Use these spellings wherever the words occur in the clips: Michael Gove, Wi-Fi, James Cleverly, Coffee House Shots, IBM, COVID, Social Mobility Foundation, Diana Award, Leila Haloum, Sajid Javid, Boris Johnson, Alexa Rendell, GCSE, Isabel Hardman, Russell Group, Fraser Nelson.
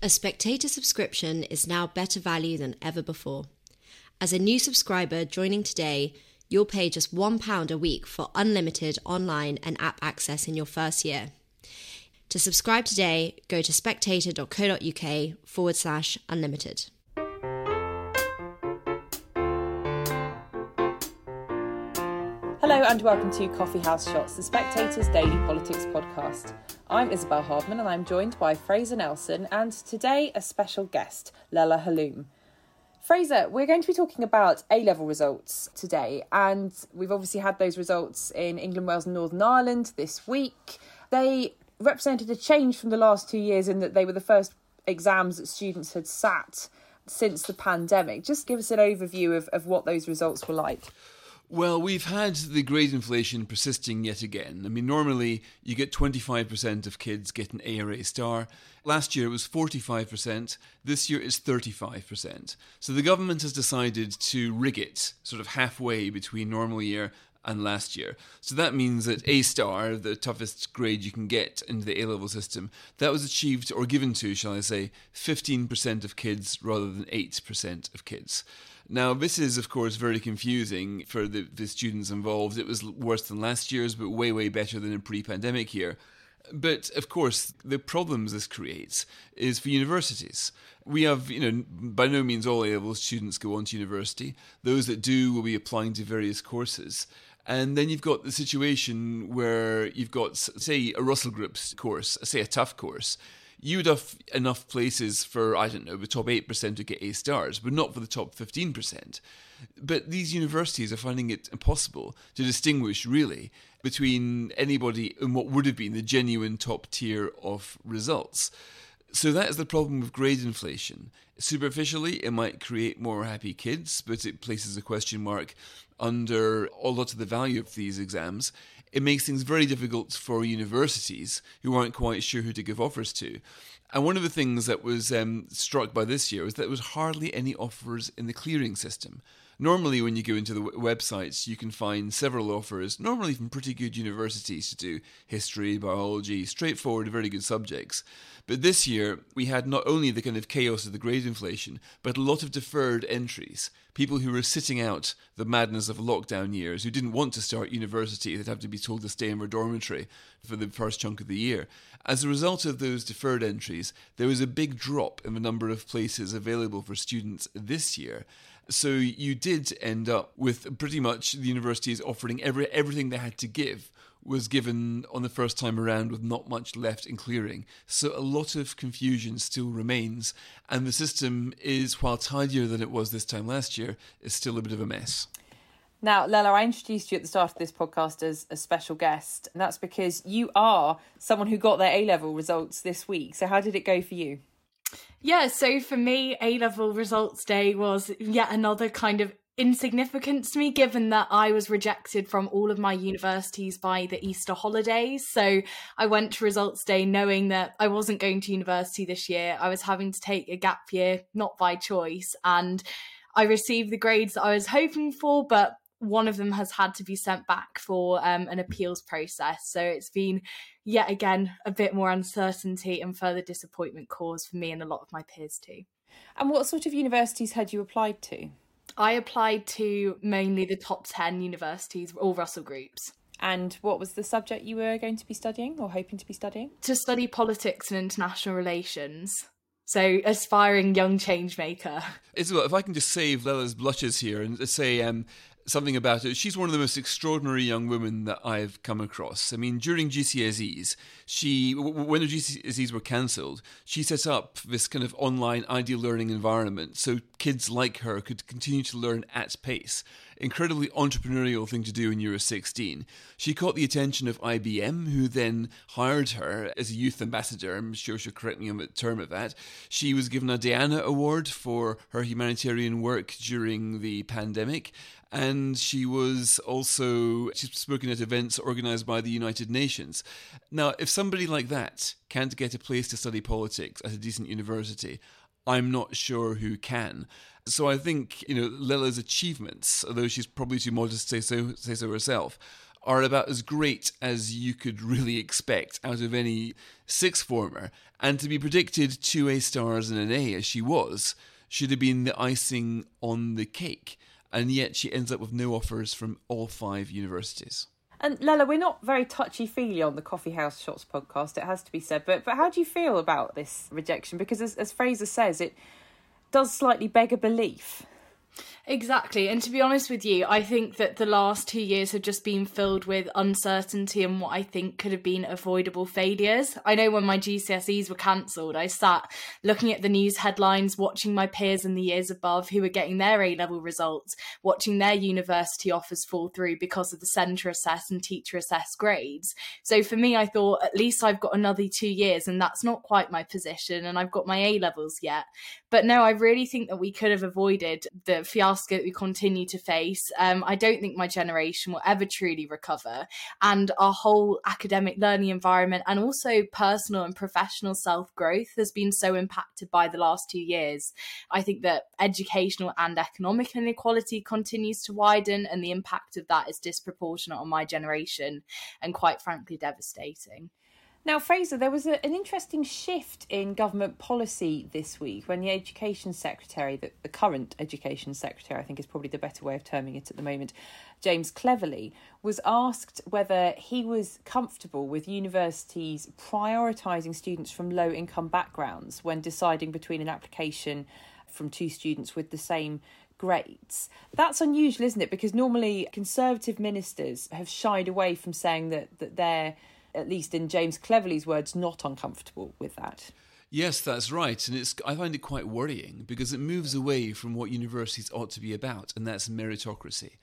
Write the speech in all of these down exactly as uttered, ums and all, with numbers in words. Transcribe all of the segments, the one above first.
A spectator subscription is now better value than ever before. As a new subscriber joining today, you'll pay just one pound a week for unlimited online and app access in your first year. To subscribe today, go to spectator.co.uk forward slash unlimited. Hello and welcome to Coffee House Shots, the Spectator's daily politics podcast. I'm Isabel Hardman and I'm joined by Fraser Nelson and today a special guest, Leila Haloum. Fraser, we're going to be talking about A-level results today, and we've obviously had those results in England, Wales and Northern Ireland this week. They represented a change from the last two years in that they were the first exams that students had sat since the pandemic. Just give us an overview of, of what those results were like. Well, we've had the grade inflation persisting yet again. I mean, normally you get twenty-five percent of kids get an A or A star. Last year it was forty-five percent. This year it's thirty-five percent. So the government has decided to rig it sort of halfway between normal year and last year. So that means that A star, the toughest grade you can get into the A-level system, that was achieved or given to, shall I say, fifteen percent of kids rather than eight percent of kids. Now, this is, of course, very confusing for the, the students involved. It was worse than last year's, but way, way better than a pre-pandemic year. But, of course, the problems this creates is for universities. We have, you know, by no means all A-level students go on to university. Those that do will be applying to various courses. And then you've got the situation where you've got, say, a Russell Group course, say a tough course. You would have enough places for, I don't know, the top eight percent to get A stars, but not for the top fifteen percent. But these universities are finding it impossible to distinguish, really, between anybody and what would have been the genuine top tier of results. So that is the problem with grade inflation. Superficially, it might create more happy kids, but it places a question mark under a lot of the value of these exams. It makes things very difficult for universities who aren't quite sure who to give offers to. And one of the things that was um, struck by this year was that there was hardly any offers in the clearing system. Normally, when you go into the w- websites, you can find several offers, normally from pretty good universities to do history, biology, straightforward, very good subjects. But this year, we had not only the kind of chaos of the grade inflation, but a lot of deferred entries. People who were sitting out the madness of lockdown years, who didn't want to start university, they'd have to be told to stay in their dormitory for the first chunk of the year. As a result of those deferred entries, there was a big drop in the number of places available for students this year. So you did end up with pretty much the universities offering every, everything they had to give was given on the first time around with not much left in clearing. So a lot of confusion still remains. And the system is, while tidier than it was this time last year, is still a bit of a mess. Now, Leila, I introduced you at the start of this podcast as a special guest. And that's because you are someone who got their A-level results this week. So how did it go for you? Yeah, so for me, A-level results day was yet another kind of insignificance to me, given that I was rejected from all of my universities by the Easter holidays. So I went to results day knowing that I wasn't going to university this year. I was having to take a gap year, not by choice. And I received the grades that I was hoping for, but one of them has had to be sent back for um, an appeals process. So it's been, yet again, a bit more uncertainty and further disappointment cause for me and a lot of my peers too. And what sort of universities had you applied to? I applied to mainly the top ten universities, all Russell Groups. And what was the subject you were going to be studying or hoping to be studying? To study politics and international relations. So, aspiring young changemaker. Isabel, if I can just save Leila's blushes here and say um, something about it. She's one of the most extraordinary young women that I've come across. I mean, during G C S Es, she, when the G C S Es were cancelled, she set up this kind of online ideal learning environment so kids like her could continue to learn at pace. Incredibly entrepreneurial thing to do when you were sixteen. She caught the attention of I B M, who then hired her as a youth ambassador. I'm sure she'll correct me on the term of that. She was given a Diana Award for her humanitarian work during the pandemic. And she was also she's spoken at events organised by the United Nations. Now, if somebody like that can't get a place to study politics at a decent university, I'm not sure who can. So I think, you know, Leila's achievements, although she's probably too modest to say so, say so herself, are about as great as you could really expect out of any sixth former, and to be predicted two A stars and an A as she was should have been the icing on the cake, and yet she ends up with no offers from all five universities. And Leila, we're not very touchy-feely on the Coffee House Shots podcast, it has to be said, but, but how do you feel about this rejection? Because as, as Fraser says, it does slightly beggar belief. Exactly, and to be honest with you, I think that the last two years have just been filled with uncertainty and what I think could have been avoidable failures. I know when my G C S Es were cancelled, I sat looking at the news headlines, watching my peers in the years above who were getting their A-level results, watching their university offers fall through because of the centre assess and teacher assess grades. So for me, I thought, at least I've got another two years and that's not quite my position and I've got my A-levels yet. But no, I really think that we could have avoided the fiasco that we continue to face. Um, I don't think my generation will ever truly recover, and our whole academic learning environment and also personal and professional self-growth has been so impacted by the last two years. I think that educational and economic inequality continues to widen, and the impact of that is disproportionate on my generation and quite frankly devastating. Now, Fraser, there was a, an interesting shift in government policy this week when the Education Secretary, the, the current Education Secretary, I think is probably the better way of terming it at the moment, James Cleverly, was asked whether he was comfortable with universities prioritising students from low-income backgrounds when deciding between an application from two students with the same grades. That's unusual, isn't it? Because normally Conservative ministers have shied away from saying that, that they're, at least in James Cleverly's words, not uncomfortable with that. Yes, that's right. And it's I find it quite worrying because it moves away from what universities ought to be about, and that's meritocracy.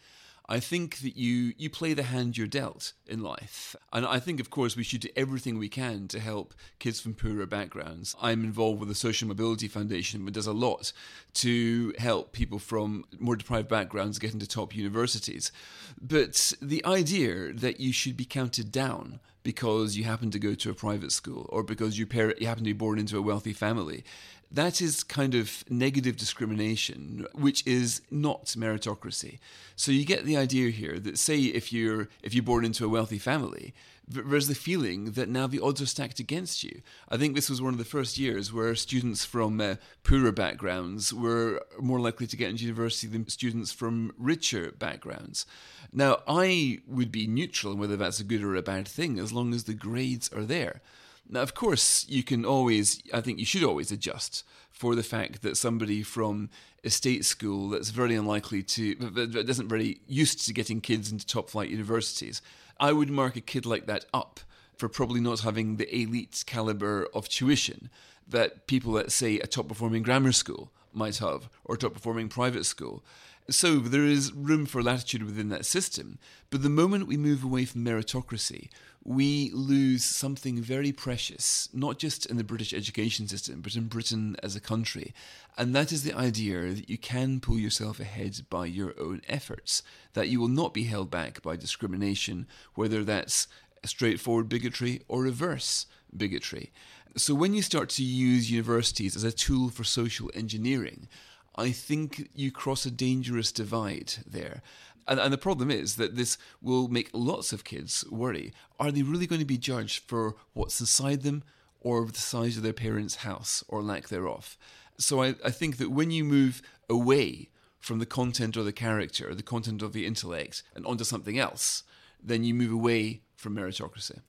I think that you, you play the hand you're dealt in life. And I think, of course, we should do everything we can to help kids from poorer backgrounds. I'm involved with the Social Mobility Foundation, which does a lot to help people from more deprived backgrounds get into top universities. But the idea that you should be counted down because you happen to go to a private school or because you, parent, you happen to be born into a wealthy family, that is kind of negative discrimination, which is not meritocracy. So you get the idea here that, say, if you're if you're born into a wealthy family, there's the feeling that now the odds are stacked against you. I think this was one of the first years where students from uh, poorer backgrounds were more likely to get into university than students from richer backgrounds. Now, I would be neutral on whether that's a good or a bad thing, as long as the grades are there. Now, of course, you can always, I think you should always adjust for the fact that somebody from a state school that's very unlikely to, that isn't very used to getting kids into top flight universities. I would mark a kid like that up for probably not having the elite caliber of tuition that people at, say, a top performing grammar school might have, or top performing private school. So there is room for latitude within that system. But the moment we move away from meritocracy, we lose something very precious, not just in the British education system, but in Britain as a country. And that is the idea that you can pull yourself ahead by your own efforts, that you will not be held back by discrimination, whether that's straightforward bigotry or reverse bigotry. So when you start to use universities as a tool for social engineering, I think you cross a dangerous divide there. And, and the problem is that this will make lots of kids worry. Are they really going to be judged for what's inside them or the size of their parents' house or lack thereof? So I, I think that when you move away from the content or the character, or the content of the intellect, and onto something else, then you move away from meritocracy.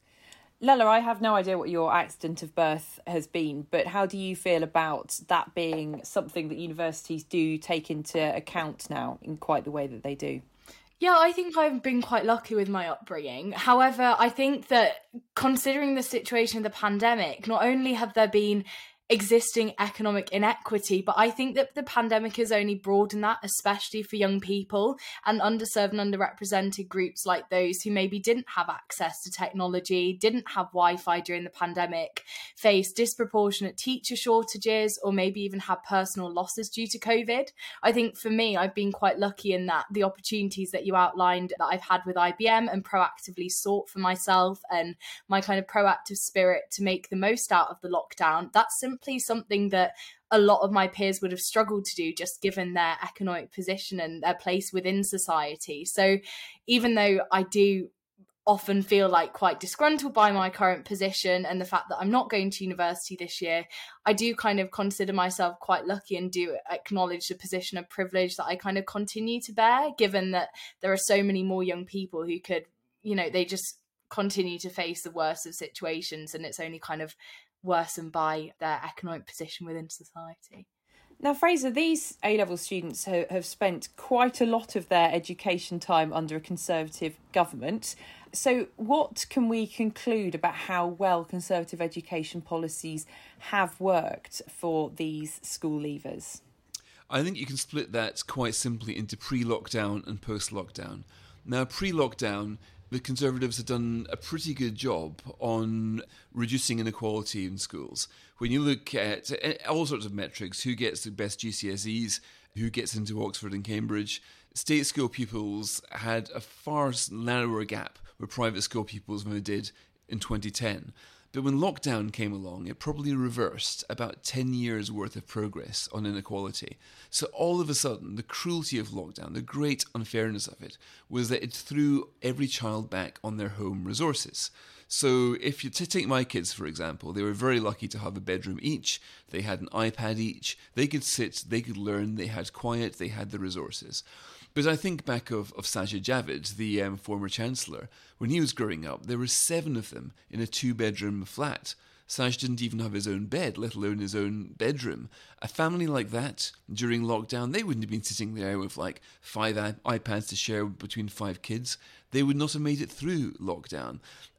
Leila, I have no idea what your accident of birth has been, but how do you feel about that being something that universities do take into account now in quite the way that they do? Yeah, I think I've been quite lucky with my upbringing. However, I think that considering the situation of the pandemic, not only have there been existing economic inequity, but I think that the pandemic has only broadened that, especially for young people and underserved and underrepresented groups like those who maybe didn't have access to technology, didn't have Wi-Fi during the pandemic, faced disproportionate teacher shortages, or maybe even had personal losses due to COVID. I think for me, I've been quite lucky in that the opportunities that you outlined that I've had with I B M and proactively sought for myself, and my kind of proactive spirit to make the most out of the lockdown, that's simply simply something that a lot of my peers would have struggled to do just given their economic position and their place within society. So even though I do often feel like quite disgruntled by my current position and the fact that I'm not going to university this year, I do kind of consider myself quite lucky and do acknowledge the position of privilege that I kind of continue to bear, given that there are so many more young people who could, you know, they just continue to face the worst of situations, and it's only kind of worsened by their economic position within society. Now, Fraser, these A-level students have spent quite a lot of their education time under a Conservative government. So what can we conclude about how well Conservative education policies have worked for these school leavers? I think you can split that quite simply into pre-lockdown and post-lockdown. Now, pre-lockdown, the Conservatives have done a pretty good job on reducing inequality in schools. When you look at all sorts of metrics, who gets the best G C S Es, who gets into Oxford and Cambridge, state school pupils had a far narrower gap with private school pupils than they did in twenty ten. But when lockdown came along, it probably reversed about ten years worth of progress on inequality. So all of a sudden, the cruelty of lockdown, the great unfairness of it, was that it threw every child back on their home resources. So if you t- take my kids, for example, they were very lucky to have a bedroom each. They had an iPad each. They could sit, they could learn, they had quiet, they had the resources. But I think back of, of Sajid Javid, the um, former Chancellor. When he was growing up, there were seven of them in a two-bedroom flat. Sajid didn't even have his own bed, let alone his own bedroom. A family like that, during lockdown, they wouldn't have been sitting there with like five iPads to share between five kids. They would not have made it through lockdown.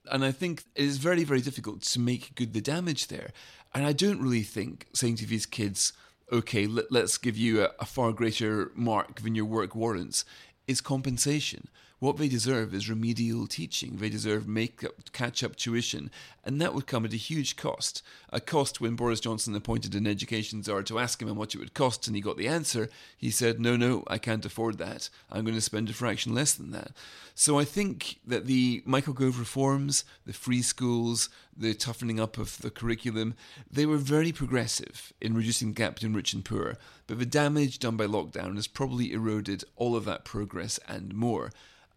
And I think it is very, very difficult to make good the damage there. And I don't really think saying to these kids, okay, let, let's give you a, a far greater mark than your work warrants, is compensation. What they deserve is remedial teaching. They deserve make-up, catch-up tuition. And that would come at a huge cost. A cost when Boris Johnson appointed an education czar to ask him how much it would cost and he got the answer, he said, no, no, I can't afford that. I'm going to spend a fraction less than that. So I think that the Michael Gove reforms, the free schools, the toughening up of the curriculum, they were very progressive in reducing the gap between rich and poor. But the damage done by lockdown has probably eroded all of that progress and more.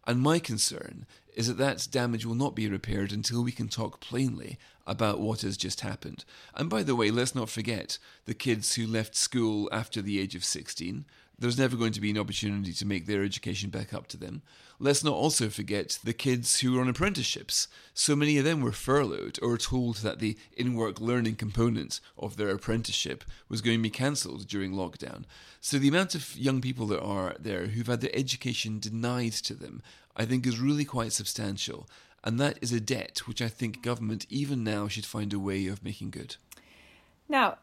And my concern is that that damage will not be repaired until we can talk plainly about what has just happened. And by the way, let's not forget the kids who left school after the age of sixteen. There's never going to be an opportunity to make their education back up to them. Let's not also forget the kids who were on apprenticeships. So many of them were furloughed or told that the in-work learning component of their apprenticeship was going to be cancelled during lockdown. So the amount of young people that are there who've had their education denied to them, I think, is really quite substantial. And that is a debt which I think government even now should find a way of making good. Now,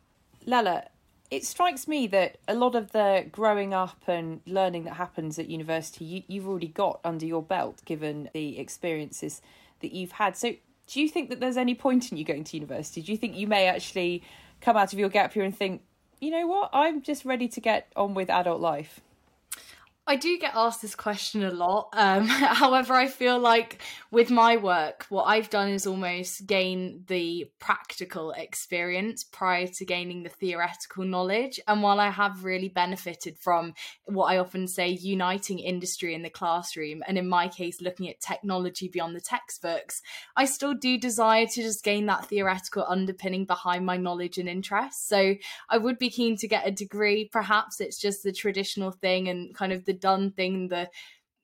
Leila, it strikes me that a lot of the growing up and learning that happens at university, you, you've already got under your belt, given the experiences that you've had. So do you think that there's any point in you going to university? Do you think you may actually come out of your gap year and think, you know what, I'm just ready to get on with adult life? I do get asked this question a lot. Um, however, I feel like with my work, what I've done is almost gain the practical experience prior to gaining the theoretical knowledge. And while I have really benefited from what I often say, uniting industry in the classroom, and in my case, looking at technology beyond the textbooks, I still do desire to just gain that theoretical underpinning behind my knowledge and interests. So I would be keen to get a degree. Perhaps it's just the traditional thing and kind of the done thing, the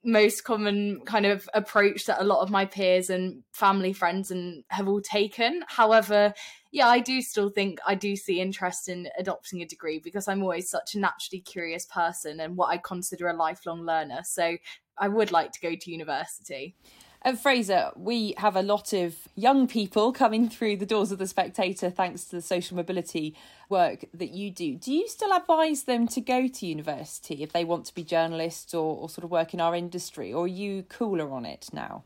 most common kind of approach that a lot of my peers and family friends and have all taken. However, yeah, I do still think I do see interest in adopting a degree because I'm always such a naturally curious person and what I consider a lifelong learner. So I would like to go to university. And Fraser, we have a lot of young people coming through the doors of The Spectator thanks to the social mobility work that you do. Do you still advise them to go to university if they want to be journalists or, or sort of work in our industry? Or are you cooler on it now?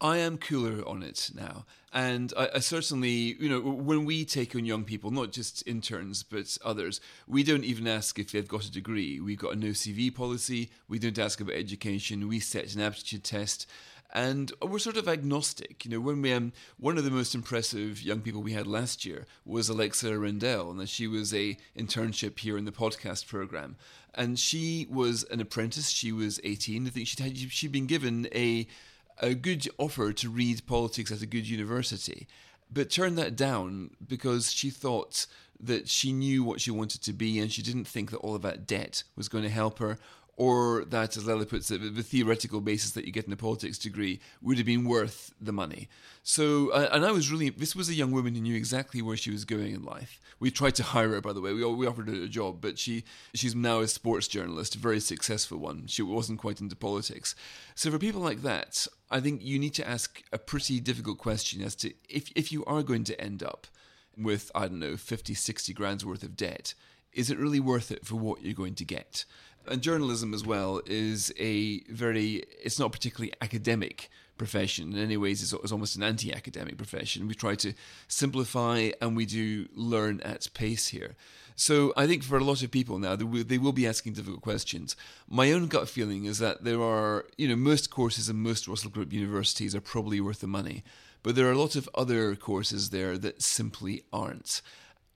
I am cooler on it now. And I, I certainly, you know, when we take on young people, not just interns, but others, we don't even ask if they've got a degree. We've got a no C V policy. We don't ask about education. We set an aptitude test. And we're sort of agnostic. You know, when we um, one of the most impressive young people we had last year was Alexa Rendell, and she was a internship here in the podcast program. And she was an apprentice. She was eighteen. I think she'd had, she'd been given a a good offer to read politics at a good university, but turned that down because she thought that she knew what she wanted to be and she didn't think that all of that debt was going to help her, or that, as Leila puts it, the theoretical basis that you get in a politics degree would have been worth the money. So, uh, and I was really, this was a young woman who knew exactly where she was going in life. We tried to hire her, by the way. We we offered her a job, but she she's now a sports journalist, a very successful one. She wasn't quite into politics. So for people like that, I think you need to ask a pretty difficult question as to if, if you are going to end up with, I don't know, fifty, sixty grand's worth of debt, is it really worth it for what you're going to get? And journalism as well is a very, it's not particularly academic profession. In many ways, it's, it's almost an anti-academic profession. We try to simplify and we do learn at pace here. So I think for a lot of people now, they will, they will be asking difficult questions. My own gut feeling is that there are, you know, most courses in most Russell Group universities are probably worth the money. But there are a lot of other courses there that simply aren't.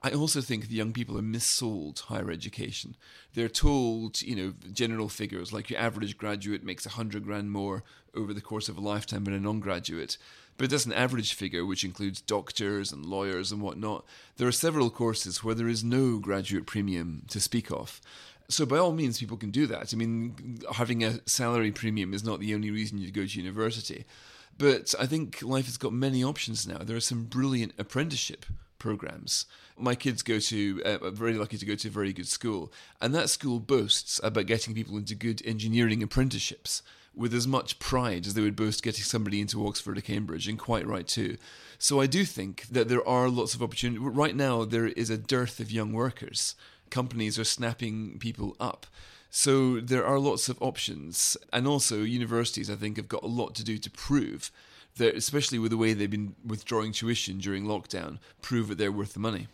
I also think the young people are missold higher education. They're told, you know, general figures like your average graduate makes a hundred grand more over the course of a lifetime than a non-graduate. But that's an average figure, which includes doctors and lawyers and whatnot. There are several courses where there is no graduate premium to speak of. So by all means, people can do that. I mean, having a salary premium is not the only reason you go to university. But I think life has got many options now. There are some brilliant apprenticeship programs. My kids go to, uh, are very lucky to go to a very good school, and that school boasts about getting people into good engineering apprenticeships with as much pride as they would boast getting somebody into Oxford or Cambridge, and quite right too. So I do think that there are lots of opportunities. Right now, there is a dearth of young workers. Companies are snapping people up. So there are lots of options. And also universities, I think, have got a lot to do to prove that, especially with the way they've been withdrawing tuition during lockdown, prove that they're worth the money.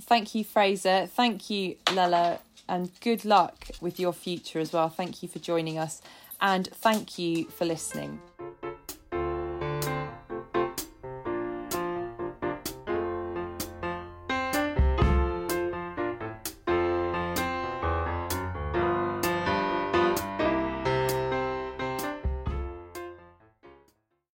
Thank you, Fraser. Thank you, Leila. And good luck with your future as well. Thank you for joining us. And thank you for listening.